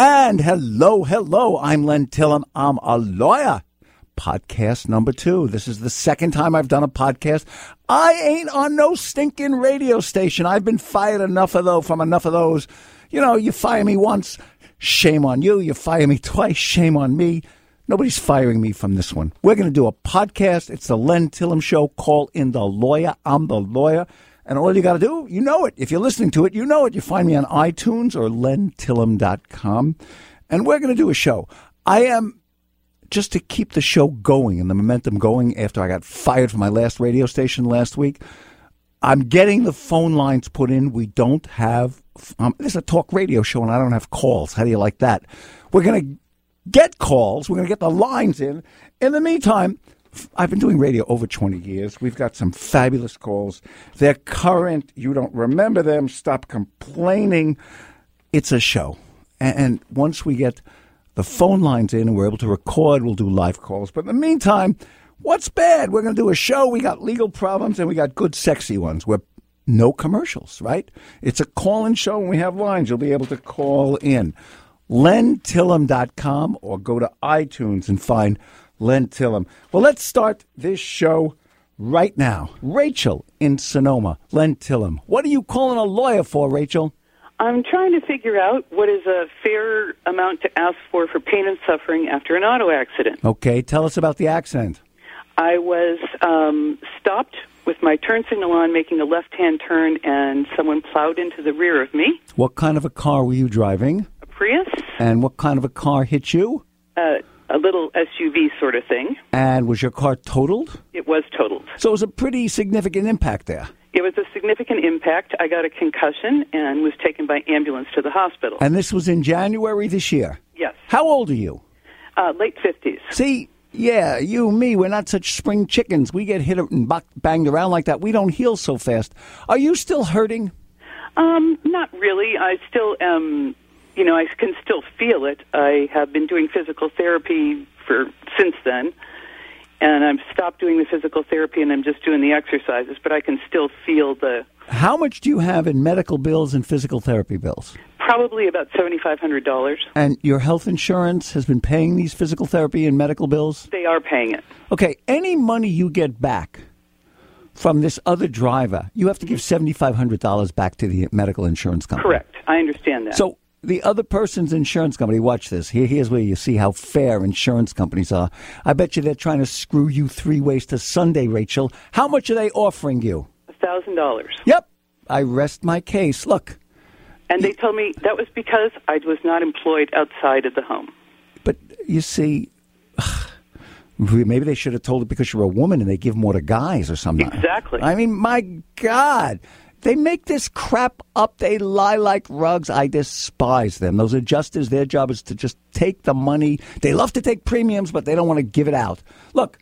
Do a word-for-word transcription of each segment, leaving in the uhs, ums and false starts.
And hello, hello, I'm Len Tillem. I'm a lawyer. Podcast number two. This is the second time I've done a podcast. I ain't on no stinking radio station. I've been fired enough of those from enough of those. You know, you fire me once, shame on you. You fire me twice, shame on me. Nobody's firing me from this one. We're going to do a podcast. It's the Len Tillem Show. Call in the lawyer. I'm the lawyer. And all you got to do, you know it. If you're listening to it, you know it. You find me on iTunes or Len Tillem dot com. And we're going to do a show. I am... Just to keep the show going and the momentum going after I got fired from my last radio station last week, I'm getting the phone lines put in. We don't have um, – this is a talk radio show, and I don't have calls. How do you like that? We're going to get calls. We're going to get the lines in. In the meantime, I've been doing radio over twenty years. We've got some fabulous calls. They're current. You don't remember them. Stop complaining. It's a show. And once we get – the phone line's in, and we're able to record. We'll do live calls. But in the meantime, what's bad? We're going to do a show. We got legal problems, and we got good, sexy ones. We're no commercials, right? It's a call-in show, and we have lines. You'll be able to call in. Len Tillem dot com or go to iTunes and find Len Tillem. Well, let's start this show right now. Rachel in Sonoma, Len Tillem. What are you calling a lawyer for, Rachel? I'm trying to figure out what is a fair amount to ask for for pain and suffering after an auto accident. Okay, tell us about the accident. I was um, stopped with my turn signal on, making a left-hand turn, and someone plowed into the rear of me. What kind of a car were you driving? A Prius. And what kind of a car hit you? Uh, a little S U V sort of thing. And was your car totaled? It was totaled. So it was a pretty significant impact there. It was a significant impact. I got a concussion and was taken by ambulance to the hospital. And this was in January this year? Yes. How old are you? Uh, late fifties. See, yeah, you, me, we're not such spring chickens. We get hit and banged around like that. We don't heal so fast. Are you still hurting? Um, not really. I still am, you know, I can still feel it. I have been doing physical therapy for since then. And I've stopped doing the physical therapy, and I'm just doing the exercises, but I can still feel the... How much do you have in medical bills and physical therapy bills? Probably about seven thousand five hundred dollars. And your health insurance has been paying these physical therapy and medical bills? They are paying it. Okay, any money you get back from this other driver, you have to give seven thousand five hundred dollars back to the medical insurance company. Correct. I understand that. So... the other person's insurance company, watch this. Here, here's where you see how fair insurance companies are. I bet you they're trying to screw you three ways to Sunday, Rachel. How much are they offering you? one thousand dollars. Yep. I rest my case. Look. And they told me that was because I was not employed outside of the home. But you see, maybe they should have told it because you're a woman and they give more to guys or something. Exactly. I mean, my God. They make this crap up. They lie like rugs. I despise them. Those adjusters, their job is to just take the money. They love to take premiums, but they don't want to give it out. Look,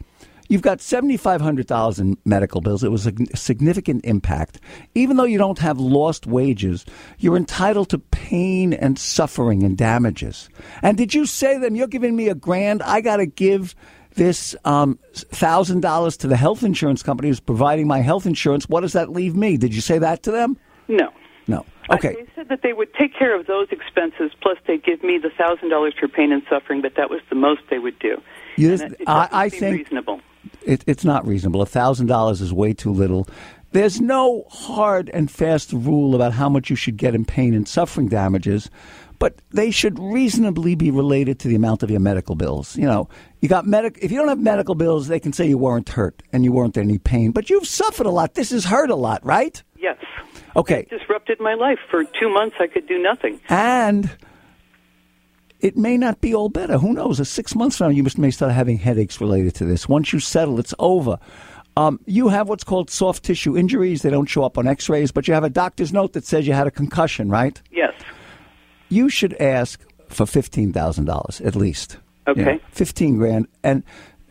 you've got seven thousand five hundred dollars in medical bills. It was a significant impact. Even though you don't have lost wages, you're entitled to pain and suffering and damages. And did you say to them, you're giving me a grand, I got to give... this um, one thousand dollars to the health insurance company who's providing my health insurance, what does that leave me? Did you say that to them? No. No. Okay. I, they said that they would take care of those expenses, plus they'd give me the one thousand dollars for pain and suffering, but that was the most they would do. You just, it I, I think reasonable. It, it's not reasonable. one thousand dollars is way too little. There's no hard and fast rule about how much you should get in pain and suffering damages, but they should reasonably be related to the amount of your medical bills. You know, you got medic. If you don't have medical bills, they can say you weren't hurt and you weren't in any pain. But you've suffered a lot. This has hurt a lot, right? Yes. Okay. It disrupted my life. For two months, I could do nothing. And it may not be all better. Who knows? Six months from now, you may start having headaches related to this. Once you settle, it's over. Um, you have what's called soft tissue injuries. They don't show up on x-rays, but you have a doctor's note that says you had a concussion, right? Yes. You should ask for fifteen thousand dollars at least. Okay. You know, Fifteen grand, and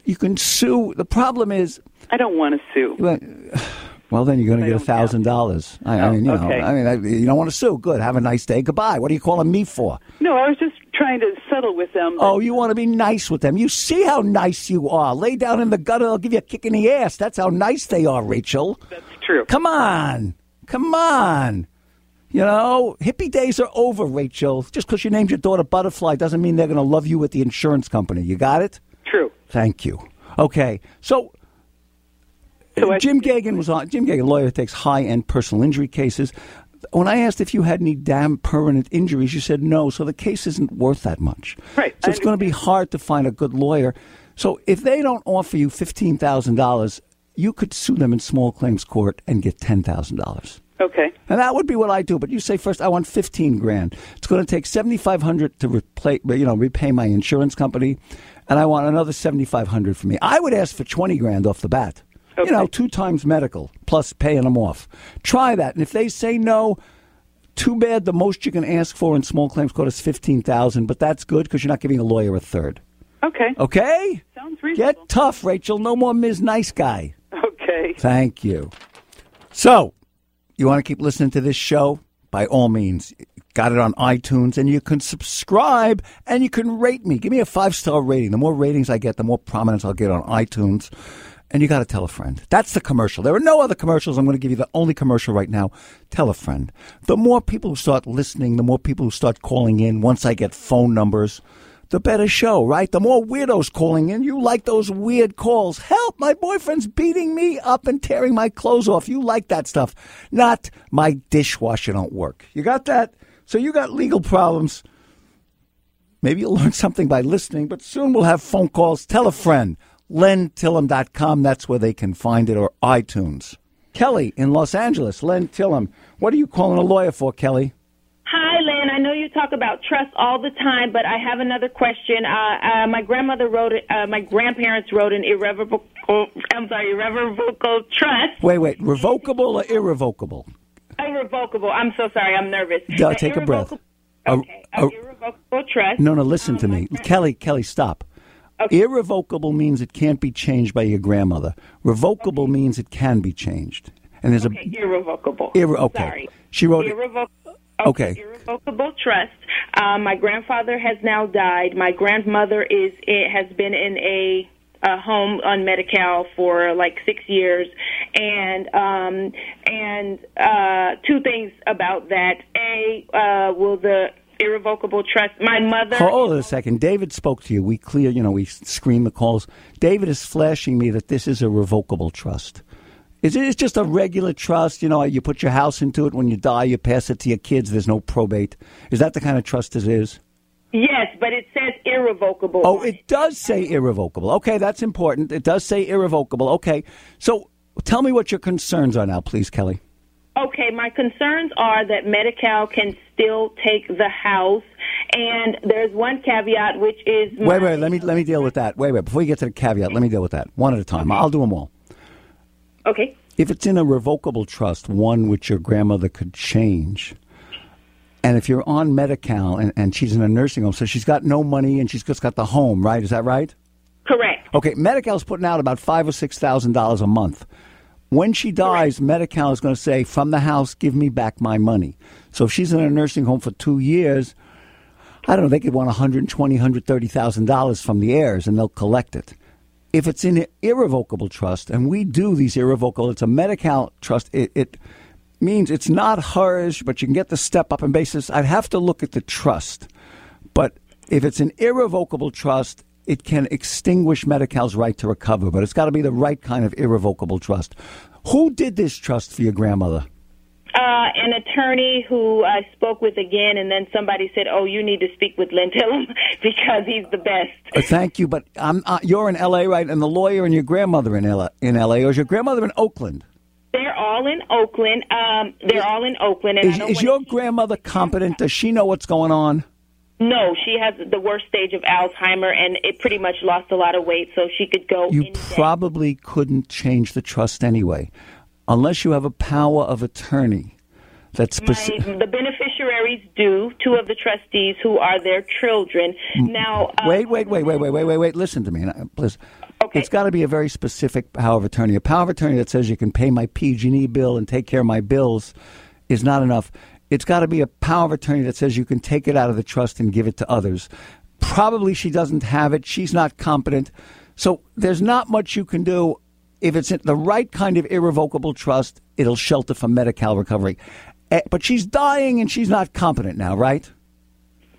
you can sue. The problem is, I don't want to sue. Well, well then you're going to get a thousand dollars. I mean, you know, okay. I mean, I, you don't want to sue. Good. Have a nice day. Goodbye. What are you calling me for? No, I was just trying to settle with them. Oh, you want to be nice with them? You see how nice you are. Lay down in the gutter. I'll give you a kick in the ass. That's how nice they are, Rachel. That's true. Come on, come on. You know, hippie days are over, Rachel. Just because you named your daughter Butterfly doesn't mean they're going to love you with the insurance company. You got it? True. Thank you. Okay, so... So Jim Gagin was on. Jim Gagin, lawyer, takes high-end personal injury cases. When I asked if you had any damn permanent injuries, you said no. So the case isn't worth that much. Right. So I it's going to be hard to find a good lawyer. So if they don't offer you fifteen thousand dollars, you could sue them in small claims court and get ten thousand dollars. Okay. And that would be what I do. But you say first, I want fifteen grand. It's going to take seventy five hundred to repay, you know, repay my insurance company, and I want another seventy five hundred for me. I would ask for twenty grand off the bat. Okay. You know, two times medical, plus paying them off. Try that. And if they say no, too bad. The most you can ask for in small claims court is fifteen thousand dollars, but that's good because you're not giving a lawyer a third. Okay. Okay? Sounds reasonable. Get tough, Rachel. No more Miz Nice Guy. Okay. Thank you. So, you want to keep listening to this show? By all means. Got it on iTunes, and you can subscribe, and you can rate me. Give me a five-star rating. The more ratings I get, the more prominence I'll get on iTunes. And you got to tell a friend. That's the commercial. There are no other commercials. I'm going to give you the only commercial right now. Tell a friend. The more people who start listening, the more people who start calling in, once I get phone numbers, the better show, right? The more weirdos calling in. You like those weird calls. Help, my boyfriend's beating me up and tearing my clothes off. You like that stuff. Not my dishwasher don't work. You got that? So you got legal problems. Maybe you'll learn something by listening, but soon we'll have phone calls. Tell a friend. Len Tillem dot com, that's where they can find it, or iTunes. Kelly in Los Angeles, Len Tillem. What are you calling a lawyer for, Kelly? Hi, Len. I know you talk about trust all the time, but I have another question. Uh, uh, my grandmother wrote, uh, my grandparents wrote an irrevocable, I'm sorry, irrevocable trust. Wait, wait, revocable or irrevocable? Irrevocable. I'm so sorry. I'm nervous. Uh, take a breath. Okay, a, a, irrevocable trust. No, no, listen um, to me. Kelly, Kelly, stop. Okay. Irrevocable means it can't be changed by your grandmother. Revocable okay. means it can be changed. And there's okay, a irrevocable. Irre- okay. Sorry. She wrote Irrevo- okay. okay. Irrevocable trust. Uh, my grandfather has now died. My grandmother is it has been in a, a home on Medi-Cal for like six years, and um, and uh, two things about that. A uh, will the irrevocable trust. My mother... Hold on a second. David spoke to you. We clear, you know, we screen the calls. David is flashing me that this is a revocable trust. Is it just a regular trust? You know, you put your house into it. When you die, you pass it to your kids. There's no probate. Is that the kind of trust it is? Yes, but it says irrevocable. Oh, it does say irrevocable. Okay, that's important. It does say irrevocable. Okay. So tell me what your concerns are now, please, Kelly. Okay, my concerns are that Medi-Cal can still take the house, and there's one caveat, which is... My- wait, wait, let me let me deal with that. Wait, wait, before you get to the caveat, let me deal with that. One at a time. Okay. I'll do them all. Okay. If it's in a revocable trust, one which your grandmother could change, and if you're on Medi-Cal and, and she's in a nursing home, so she's got no money and she's just got the home, right? Is that right? Correct. Okay, Medi-Cal's putting out about five thousand dollars or six thousand dollars a month. When she dies, Medi-Cal is going to say, from the house, give me back my money. So if she's in a nursing home for two years, I don't know, they could want one hundred twenty thousand dollars, one hundred thirty thousand dollars from the heirs, and they'll collect it. If it's in an irrevocable trust, and we do these irrevocable, it's a Medi-Cal trust, it, it means it's not hers, but you can get the step up in basis. I'd have to look at the trust. But if it's an irrevocable trust, it can extinguish Medi-Cal's right to recover, but it's got to be the right kind of irrevocable trust. Who did this trust for your grandmother? Uh, an attorney who I spoke with again, and then somebody said, oh, you need to speak with Len Tillem because he's the best. Uh, thank you, but I'm, uh, you're in L A, right? And the lawyer and your grandmother in L A, in L A, or is your grandmother in Oakland? They're all in Oakland. Um, they're is, all in Oakland. And is I don't is your to- grandmother competent? Does she know what's going on? No, she has the worst stage of Alzheimer's, and it pretty much lost a lot of weight, so she could go... You probably couldn't change the trust anyway, unless you have a power of attorney. That's specific. My, the beneficiaries do, two of the trustees who are their children. Now... Uh, wait, wait, wait, wait, wait, wait, wait, wait. Listen to me, please. Okay. It's got to be a very specific power of attorney. A power of attorney that says you can pay my P G and E bill and take care of my bills is not enough. It's got to be a power of attorney that says you can take it out of the trust and give it to others. Probably she doesn't have it. She's not competent. So there's not much you can do. If it's the right kind of irrevocable trust, it'll shelter from Medi-Cal recovery. But she's dying and she's not competent now, right?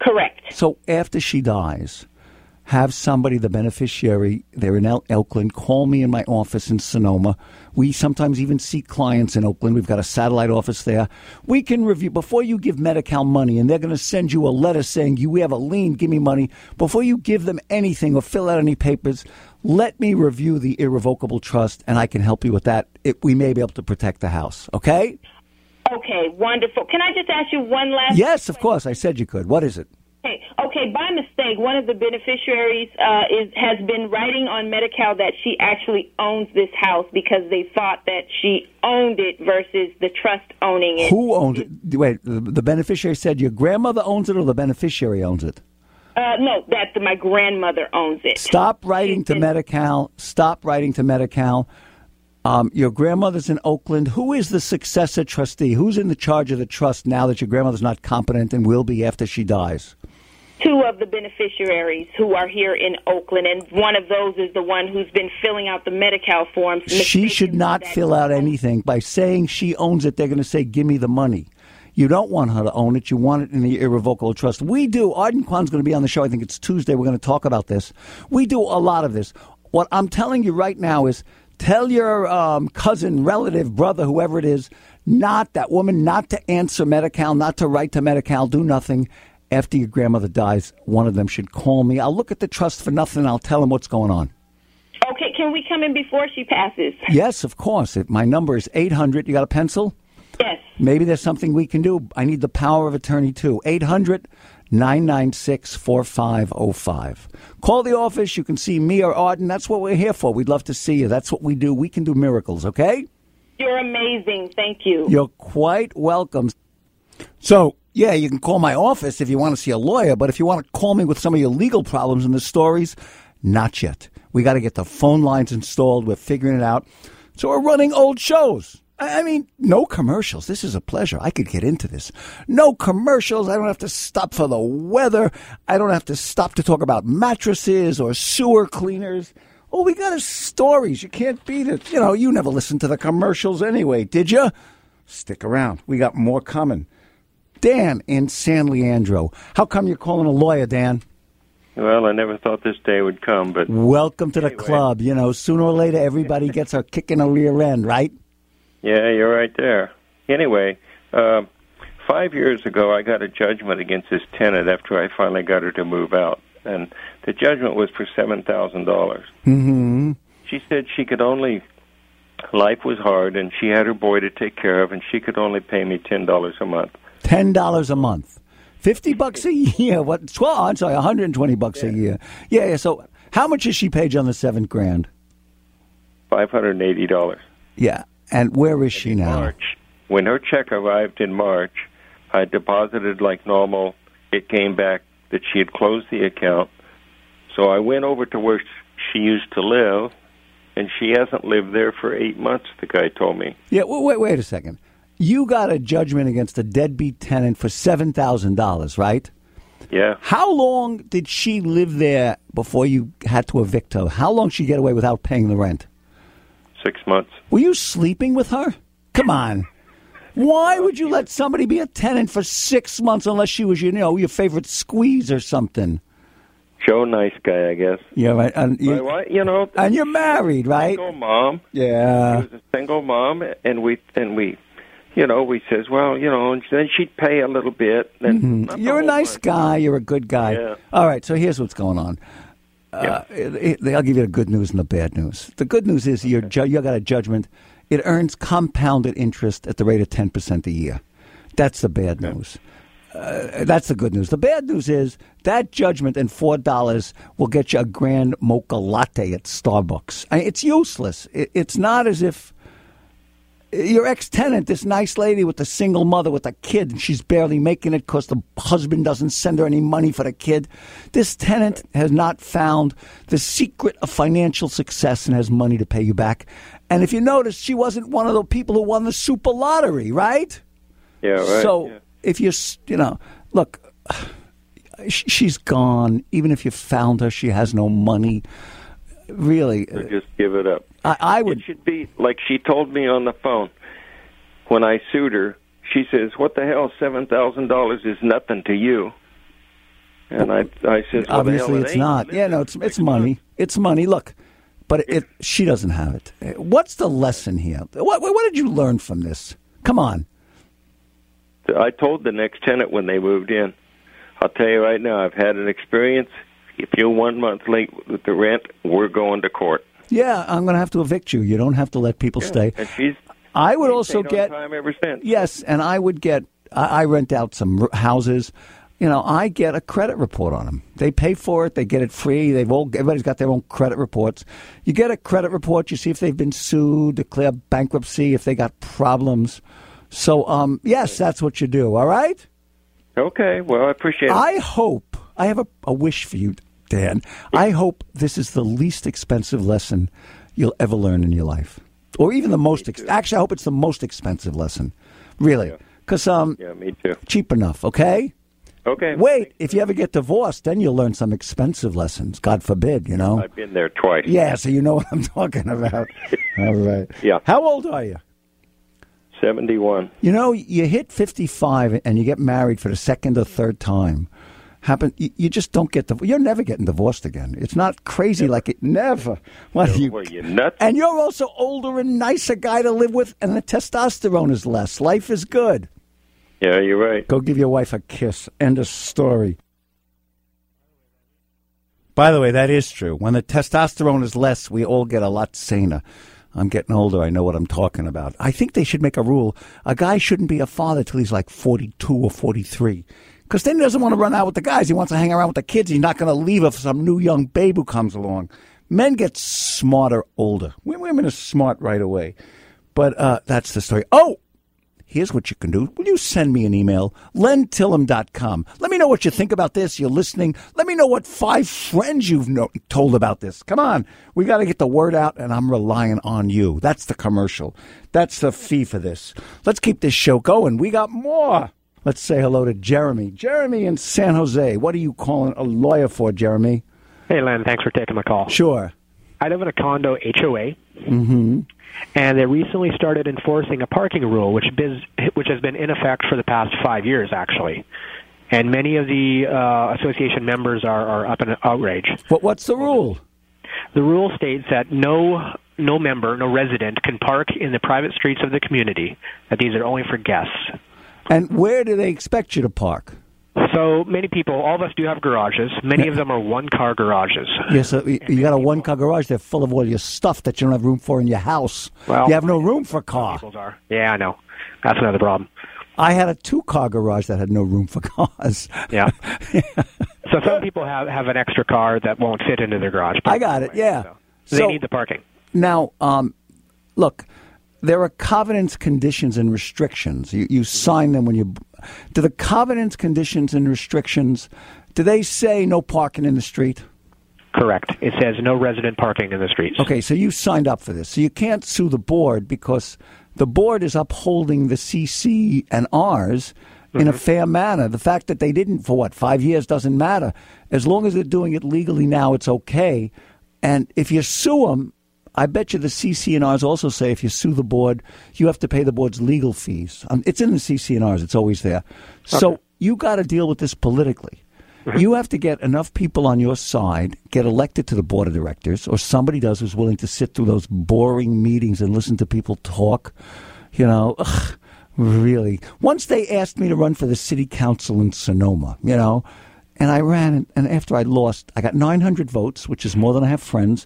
Correct. So after she dies, have somebody, the beneficiary, they're in El- Oakland, call me in my office in Sonoma. We sometimes even see clients in Oakland. We've got a satellite office there. We can review, before you give Medi-Cal money, and they're going to send you a letter saying, you have a lien, give me money. Before you give them anything or fill out any papers, let me review the irrevocable trust, and I can help you with that. It, we may be able to protect the house, okay? Okay, wonderful. Can I just ask you one last Yes, question? Of course. I said you could. What is it? Okay, okay. By mistake, one of the beneficiaries uh, is, has been writing on Medi-Cal that she actually owns this house because they thought that she owned it versus the trust owning it. Who owned it? Wait, the beneficiary said your grandmother owns it or the beneficiary owns it? Uh, no, that my grandmother owns it. Stop writing to Medi-Cal. Stop writing to Medi-Cal. Um, your grandmother's in Oakland. Who is the successor trustee? Who's in the charge of the trust now that your grandmother's not competent and will be after she dies? Two of the beneficiaries who are here in Oakland, and one of those is the one who's been filling out the Medi-Cal forms. She should not fill out anything. By saying she owns it, they're going to say, give me the money. You don't want her to own it. You want it in the irrevocable trust. We do. Arden Kwan's going to be on the show. I think it's Tuesday. We're going to talk about this. We do a lot of this. What I'm telling you right now is, tell your um, cousin, relative, brother, whoever it is, not that woman, not to answer Medi-Cal, not to write to Medi-Cal, do nothing. After your grandmother dies, one of them should call me. I'll look at the trust for nothing, and I'll tell them what's going on. Okay, can we come in before she passes? Yes, of course. It, my number is eight hundred. You got a pencil? Yes. Maybe there's something we can do. I need the power of attorney, too. eight hundred, nine nine six, four five zero five. Call the office. You can see me or Arden. That's what we're here for. We'd love to see you. That's what we do. We can do miracles, okay? You're amazing. Thank you. You're quite welcome. So, yeah, you can call my office if you want to see a lawyer, but if you want to call me with some of your legal problems and the stories, not yet. We got to get the phone lines installed. We're figuring it out. So we're running old shows. I mean, no commercials. This is a pleasure. I could get into this. No commercials. I don't have to stop for the weather. I don't have to stop to talk about mattresses or sewer cleaners. Oh, we got stories. You can't beat it. You know, you never listened to the commercials anyway, did you? Stick around. We got more coming. Dan in San Leandro. How come you're calling a lawyer, Dan? Well, I never thought this day would come, but... Welcome to the anyway. club. You know, sooner or later, everybody gets a kick in the rear end, right? Yeah, you're right there. Anyway, uh, five years ago, I got a judgment against this tenant after I finally got her to move out. And the judgment was for seven thousand dollars. Mm-hmm. She said she could only... Life was hard, and she had her boy to take care of, and she could only pay me ten dollars a month. ten dollars a month. fifty bucks a year. What? twelve, I'm sorry, one hundred twenty bucks yeah. a year. Yeah, yeah. So how much is she paid you on the seventh grand? five hundred eighty dollars. Yeah. And where is she in now? March. When her check arrived in March, I deposited like normal. It came back that she had closed the account. So I went over to where she used to live, and she hasn't lived there for eight months, the guy told me. Yeah, well, wait, wait a second. You got a judgment against a deadbeat tenant for seven thousand dollars, right? Yeah. How long did she live there before you had to evict her? How long did she get away without paying the rent? Six months. Were you sleeping with her? Come on. Why would you let somebody be a tenant for six months unless she was, you know, your favorite squeeze or something? Joe, nice guy, I guess. Yeah, right. And, you, wife, you know, and you're married, right? Single mom. Yeah. She was a single mom, and we, and we, you know, we says, well, you know, and then she'd pay a little bit. And mm-hmm. You're a nice much. guy. You're a good guy. Yeah. All right, so here's what's going on. Uh, yeah. it, it, I'll give you the good news and the bad news. The good news is okay. you're ju- you got a judgment. It earns compounded interest at the rate of ten percent a year. That's the bad okay. news. Uh, that's the good news. The bad news is that judgment and four dollars will get you a grand mocha latte at Starbucks. I mean, it's useless. It, it's not as if your ex-tenant, this nice lady with a single mother with a kid, and she's barely making it because the husband doesn't send her any money for the kid. This tenant has not found the secret of financial success and has money to pay you back. And if you notice, she wasn't one of the people who won the super lottery, right? Yeah, right. So... Yeah. If you, you know, look, she's gone. Even if you found her, she has no money. Really. So just give it up. I, I would. It should be like she told me on the phone. When I sued her, she says, "What the hell? Seven thousand dollars is nothing to you." And I, I said, well, obviously it's not. Yeah, no, it's it's money. It's money. Look, but it, it she doesn't have it. What's the lesson here? What what did you learn from this? Come on. I told the next tenant when they moved in, I'll tell you right now, I've had an experience. If you're one month late with the rent, we're going to court. Yeah, I'm going to have to evict you. You don't have to let people yeah, stay. And she's, I would also get time ever since. Yes, and I would get. I, I rent out some houses. You know, I get a credit report on them. They pay for it. They get it free. They've all everybody's got their own credit reports. You get a credit report. You see if they've been sued, declare bankruptcy, if they got problems. So, um, yes, that's what you do. All right. Okay. Well, I appreciate it. I hope I have a, a wish for you, Dan. I hope this is the least expensive lesson you'll ever learn in your life, or even the most. Ex- Actually, I hope it's the most expensive lesson, really, because um, yeah, me too. Cheap enough. Okay. Okay. Wait, if you ever get divorced, then you'll learn some expensive lessons. God forbid, you know. I've been there twice. Yeah, so you know what I'm talking about. All right. Yeah. How old are you? seventy-one. You know, you hit fifty-five and you get married for the second or third time. Happen, you just don't get divorced. You're never getting divorced again. It's not crazy never. Like it. Never. What no, you? Were you nuts? And you're also older and nicer guy to live with, and the testosterone is less. Life is good. Yeah, you're right. Go give your wife a kiss. End of story. By the way, that is true. When the testosterone is less, we all get a lot saner. I'm getting older. I know what I'm talking about. I think they should make a rule. A guy shouldn't be a father till he's like forty-two or forty-three. Because then he doesn't want to run out with the guys. He wants to hang around with the kids. He's not going to leave her for some new young babe who comes along. Men get smarter older. Women are smart right away. But uh, that's the story. Oh! Here's what you can do. Will you send me an email? Len Tillem dot com. Let me know what you think about this. You're listening. Let me know what five friends you've know- told about this. Come on. We got to get the word out, and I'm relying on you. That's the commercial. That's the fee for this. Let's keep this show going. We got more. Let's say hello to Jeremy. Jeremy in San Jose. What are you calling a lawyer for, Jeremy? Hey, Len. Thanks for taking my call. Sure. I live in a condo H O A. Mm-hmm. And they recently started enforcing a parking rule, which biz, which has been in effect for the past five years, actually. And many of the uh, association members are, are up in outrage. But what's the rule? The rule states that no no member, no resident, can park in the private streets of the community, that these are only for guests. And where do they expect you to park? So many people, all of us do have garages. Many yeah. of them are one-car garages. Yeah, so you, you got a one-car garage. They're full of all your stuff that you don't have room for in your house. Well, you have no room for a car. Are. Yeah, I know. That's another problem. I had a two-car garage that had no room for cars. Yeah. yeah. So some people have, have an extra car that won't fit into their garage. I got it, yeah. So, so they need the parking. Now, um, look, there are covenants, conditions, and restrictions. You, you sign them when you... Do the covenants, conditions, and restrictions, do they say no parking in the street? Correct. It says no resident parking in the streets. Okay, so you signed up for this. So you can't sue the board because the board is upholding the C C and R's mm-hmm. in a fair manner. The fact that they didn't for, what, five years doesn't matter. As long as they're doing it legally now, it's okay. And if you sue them, I bet you the C C and R's also say if you sue the board, you have to pay the board's legal fees. Um, it's in the C C and R's. It's always there. Okay. So you got to deal with this politically. Mm-hmm. You have to get enough people on your side, get elected to the board of directors, or somebody does who's willing to sit through those boring meetings and listen to people talk. You know, ugh, really. Once they asked me to run for the city council in Sonoma, you know, and I ran, and, and after I lost, I got nine hundred votes, which is more than I have friends.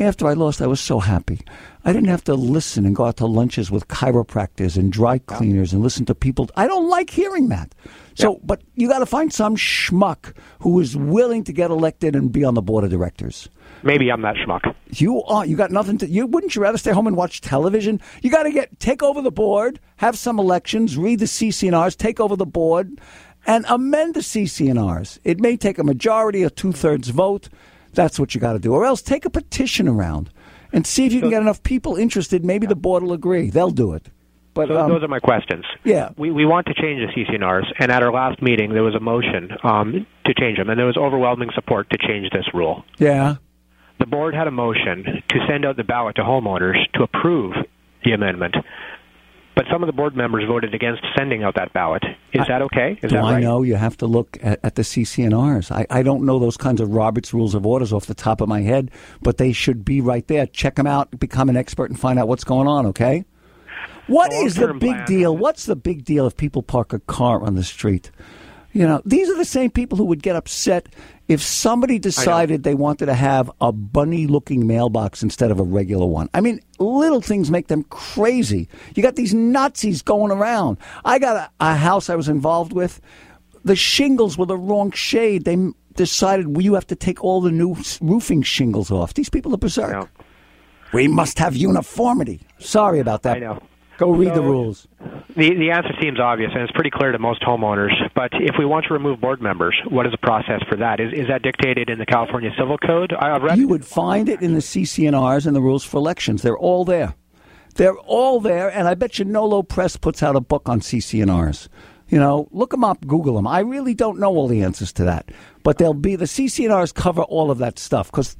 After I lost, I was so happy. I didn't have to listen and go out to lunches with chiropractors and dry cleaners and listen to people. I don't like hearing that. So, yeah. But you got to find some schmuck who is willing to get elected and be on the board of directors. Maybe I'm that schmuck. You are. You got nothing to. You wouldn't you rather stay home and watch television? You got to get take over the board, have some elections, read the C C and R's, take over the board, and amend the C C and R's. It may take a majority or two thirds vote. That's what you got to do. Or else take a petition around and see if you can get enough people interested. Maybe the board will agree. They'll do it. But so um, those are my questions. Yeah. We we want to change the C C and R's, and at our last meeting, there was a motion um, to change them, and there was overwhelming support to change this rule. Yeah. The board had a motion to send out the ballot to homeowners to approve the amendment. but some of the board members voted against sending out that ballot. Is I, that okay? Is that right? I know you have to look at, at the C C N Rs. I, I don't know those kinds of Robert's Rules of Orders off the top of my head, but they should be right there. Check them out, become an expert, and find out what's going on, okay? What Long is the big plan. deal? What's the big deal if people park a car on the street? You know, these are the same people who would get upset if somebody decided they wanted to have a bunny-looking mailbox instead of a regular one. I mean, little things make them crazy. You got these Nazis going around. I got a, a house I was involved with. The shingles were the wrong shade. They decided, well, you have to take all the new roofing shingles off. These people are berserk. No. We must have uniformity. Sorry about that. I know. Go read so, the rules. The the answer seems obvious, and it's pretty clear to most homeowners. But if we want to remove board members, what is the process for that? Is is that dictated in the California Civil Code? I've read you would find it in the C C N Rs and the rules for elections. They're all there. They're all there, and I bet you Nolo Press puts out a book on C C N Rs. You know, look them up, Google them. I really don't know all the answers to that. But they'll be, the C C N Rs cover all of that stuff, because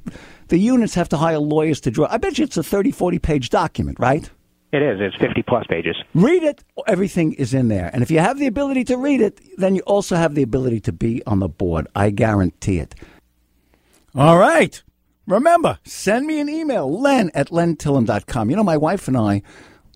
the units have to hire lawyers to draw. I bet you it's a thirty, forty-page document, right? It is. It's fifty-plus pages. Read it. Everything is in there. And if you have the ability to read it, then you also have the ability to be on the board. I guarantee it. All right. Remember, send me an email, len at len tillem dot com. You know, my wife and I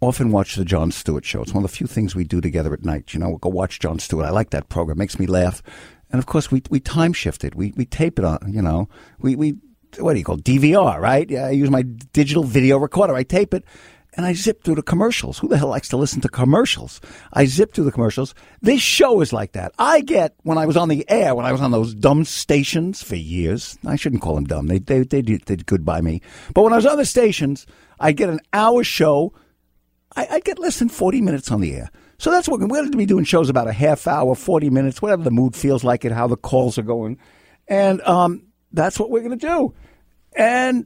often watch the Jon Stewart Show. It's one of the few things we do together at night. You know, we'll go watch Jon Stewart. I like that program. It makes me laugh. And, of course, we, we time shift it. We, we tape it on, you know. We, we what do you call it? D V R, right? Yeah, I use my digital video recorder. I tape it. And I zip through the commercials. Who the hell likes to listen to commercials? I zip through the commercials. This show is like that. I get, when I was on the air, when I was on those dumb stations for years, I shouldn't call them dumb. They they, they did, did good by me. But when I was on the stations, I get an hour show. I, I get less than forty minutes on the air. So that's what we're going to be doing, shows about a half hour, forty minutes, whatever the mood feels like and how the calls are going. And um, that's what we're going to do. And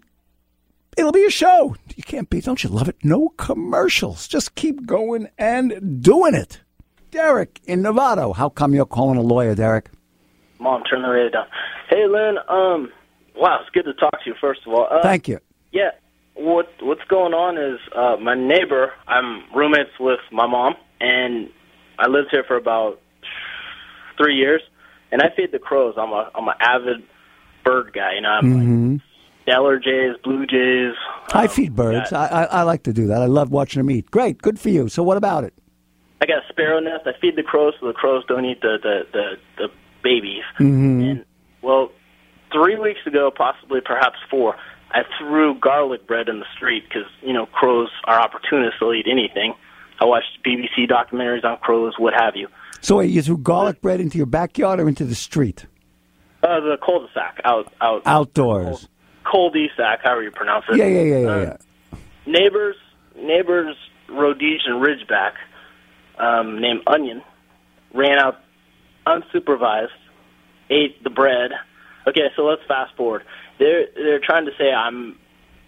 it'll be a show. You can't beat. Don't you love it? No commercials. Just keep going and doing it. Derek in Novato. How come you're calling a lawyer, Derek? Mom, turn the radio down. Hey, Len. Um, wow, it's good to talk to you, first of all. Uh, Thank you. Yeah. What What's going on is uh, my neighbor, I'm roommates with my mom, and I lived here for about three years, and I feed the crows. I'm a I'm an avid bird guy. You know, I'm mm-hmm. like... Stellar Jays, Blue Jays. Um, I feed birds. I, I, I like to do that. I love watching them eat. Great. Good for you. So what about it? I got a sparrow nest. I feed the crows so the crows don't eat the, the, the, the babies. Mm-hmm. And, well, three weeks ago, possibly perhaps four, I threw garlic bread in the street because, you know, crows are opportunists. They'll eat anything. I watched B B C documentaries on crows, what have you. So wait, you threw garlic bread into your backyard or into the street? Uh, the cul-de-sac. out, out Outdoors. Out, cul-de-sac, however you pronounce it. Yeah, yeah, yeah, yeah. Uh, yeah. Neighbors, neighbors, Rhodesian Ridgeback, um, named Onion, ran out unsupervised, ate the bread. Okay, so let's fast forward. They're they're trying to say I'm,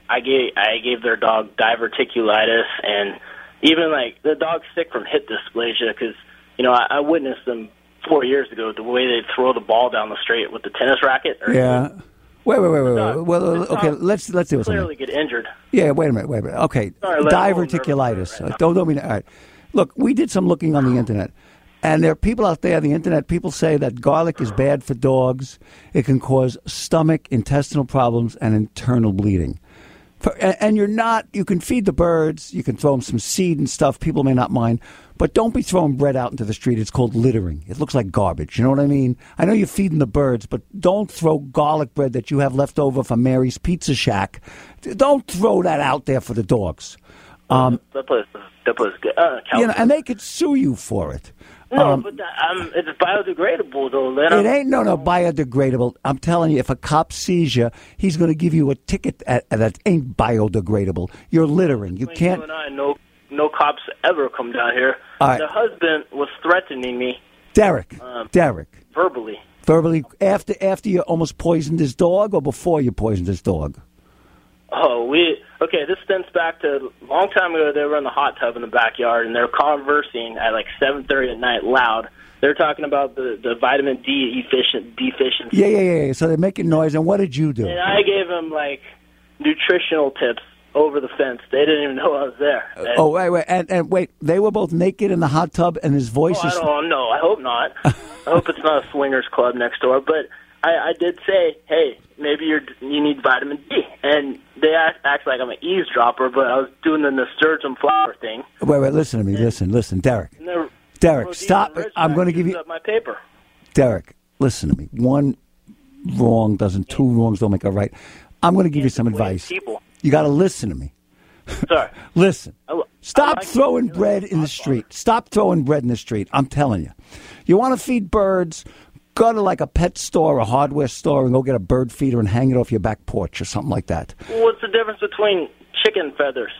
I gave I gave their dog diverticulitis, and even like the dog's sick from hip dysplasia because you know I, I witnessed them four years ago the way they throw the ball down the street with the tennis racket. Or, yeah. Wait, wait, wait, wait, wait. Well, okay, let's let's do it. Clearly, get injured. Yeah, wait a minute, wait a minute. Okay, diverticulitis. Right uh, don't don't mean. All right, look, we did some looking on the internet, and there are people out there on the internet. People say that garlic is bad for dogs. It can cause stomach, intestinal problems, and internal bleeding. For, and, and you're not. You can feed the birds. You can throw them some seed and stuff. People may not mind, but don't be throwing bread out into the street. It's called littering. It looks like garbage. You know what I mean? I know you're feeding the birds, but don't throw garlic bread that you have left over from Mary's Pizza Shack. Don't throw that out there for the dogs. Um, that place, that place, uh, you know, and they could sue you for it. No, um, but that, um, it's biodegradable, though. Then it ain't no, no, biodegradable. I'm telling you, if a cop sees you, he's going to give you a ticket at, at, that ain't biodegradable. You're littering. You can't. I, no, no cops ever come down here. All right. The husband was threatening me. Derek. Um, Derek. Verbally. Verbally. After after you almost poisoned his dog or before you poisoned his dog? Oh, we... Okay, this stems back to a long time ago. They were in the hot tub in the backyard, and they're conversing at like seven thirty at night, loud. They're talking about the, the vitamin D efficient deficiency. Yeah, yeah, yeah. So they're making noise. And what did you do? And I gave them like nutritional tips over the fence. They didn't even know I was there. And oh, wait, wait. And, and wait, they were both naked in the hot tub, and his voice oh, is... I don't know. I hope not. I hope it's not a swingers club next door. But I, I did say, hey, maybe you're, you need vitamin D. And they act, act like I'm an eavesdropper, but I was doing the nasturtium flower thing. Wait, wait, listen to me. And, listen, listen, Derek. The, Derek, Rhodesian stop it. I'm going to give you... my paper. Derek, listen to me. One wrong doesn't, two wrongs don't make a right. I'm going to give you some advice. People. You got to listen to me. Sorry. Listen. Stop like throwing bread in the street. Stop throwing bread in the street. I'm telling you. You want to feed birds, go to like a pet store, a hardware store, and go get a bird feeder and hang it off your back porch or something like that. Well, what's the difference between chicken feathers?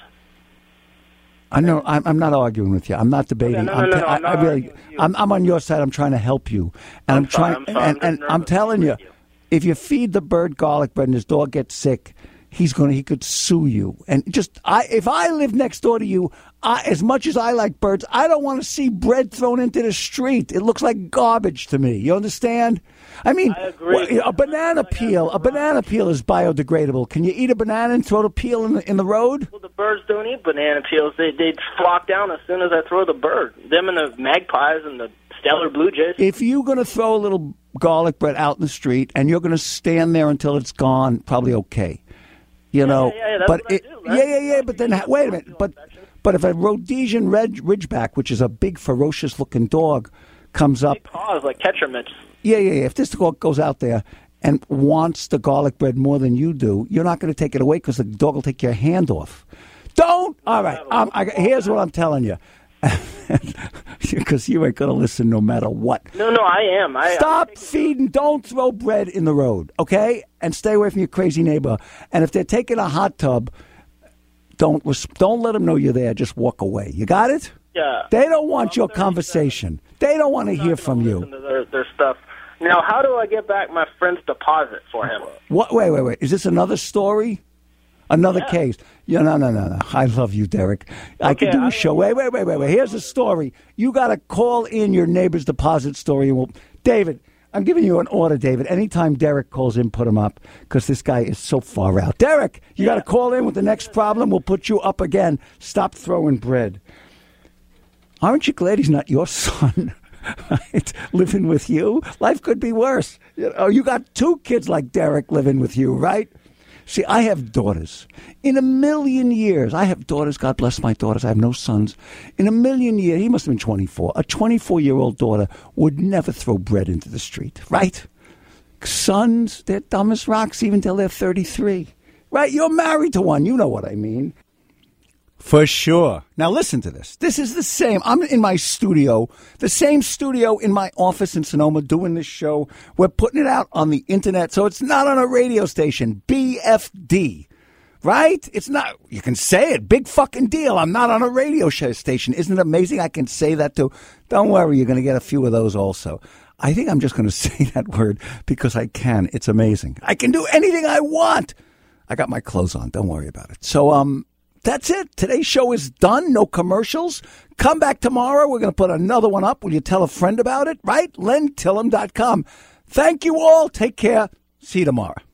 I know. I'm, I'm not arguing with you. I'm not debating. No, no, no, no, I'm, no, no, I, I really, I'm, I'm on your side. I'm trying to help you. And I'm, I'm trying. Sorry, I'm sorry, and, and, and I'm telling you, you, if you feed the bird garlic bread and his dog gets sick, he's going to, he could sue you. And just, I, if I live next door to you, I, as much as I like birds, I don't want to see bread thrown into the street. It looks like garbage to me. You understand? I mean, I agree. a banana peel, a banana peel is biodegradable. Can you eat a banana and throw the peel in the, in the road? Well, the birds don't eat banana peels. They, they flock down as soon as I throw the bird. Them and the magpies and the stellar blue jays. If you're going to throw a little garlic bread out in the street and you're going to stand there until it's gone, probably okay. You yeah, know, yeah, yeah, but it, yeah, yeah, yeah. But then, wait a minute. But, but if a Rhodesian red, Ridgeback, which is a big, ferocious-looking dog, comes up, paws like Ketchermits. Yeah, yeah, yeah. If this dog goes out there and wants the garlic bread more than you do, you're not going to take it away because the dog will take your hand off. Don't. All right. Um, I, here's what I'm telling you. Because you ain't going to listen no matter what. No, no, I am. I, Stop I feeding. Don't throw bread in the road, okay? And stay away from your crazy neighbor. And if they're taking a hot tub, don't don't let them know you're there. Just walk away. You got it? Yeah. They don't want well, your conversation. They don't want to hear from you. To their, their stuff. Now, how do I get back my friend's deposit for him? What? Wait, wait, wait. Is this another story? Another yeah. case. Yeah, no, no, no, no. I love you, Derek. Okay, I could do a show. Wait, wait, wait, wait, wait. Here's a story. You got to call in your neighbor's deposit story. And we'll... David, I'm giving you an order, David. Anytime Derek calls in, put him up because this guy is so far out. Derek, you yeah. got to call in with the next problem. We'll put you up again. Stop throwing bread. Aren't you glad he's not your son? Right? Living with you? Life could be worse. Oh, you got two kids like Derek living with you, right? See, I have daughters. In a million years, I have daughters. God bless my daughters. I have no sons. In a million years, he must have been twenty-four. A twenty-four-year-old daughter would never throw bread into the street, right? Sons, they're dumb as rocks even till they're thirty-three, right? You're married to one. You know what I mean. For sure. Now, listen to this. This is the same. I'm in my studio, the same studio in my office in Sonoma doing this show. We're putting it out on the internet, so it's not on a radio station. B F D, right? It's not. You can say it. Big fucking deal. I'm not on a radio station. Isn't it amazing I can say that too? Don't worry. You're going to get a few of those also. I think I'm just going to say that word because I can. It's amazing. I can do anything I want. I got my clothes on. Don't worry about it. So, um... that's it. Today's show is done. No commercials. Come back tomorrow. We're going to put another one up. Will you tell a friend about it? Right? Len Tillem dot com. Thank you all. Take care. See you tomorrow.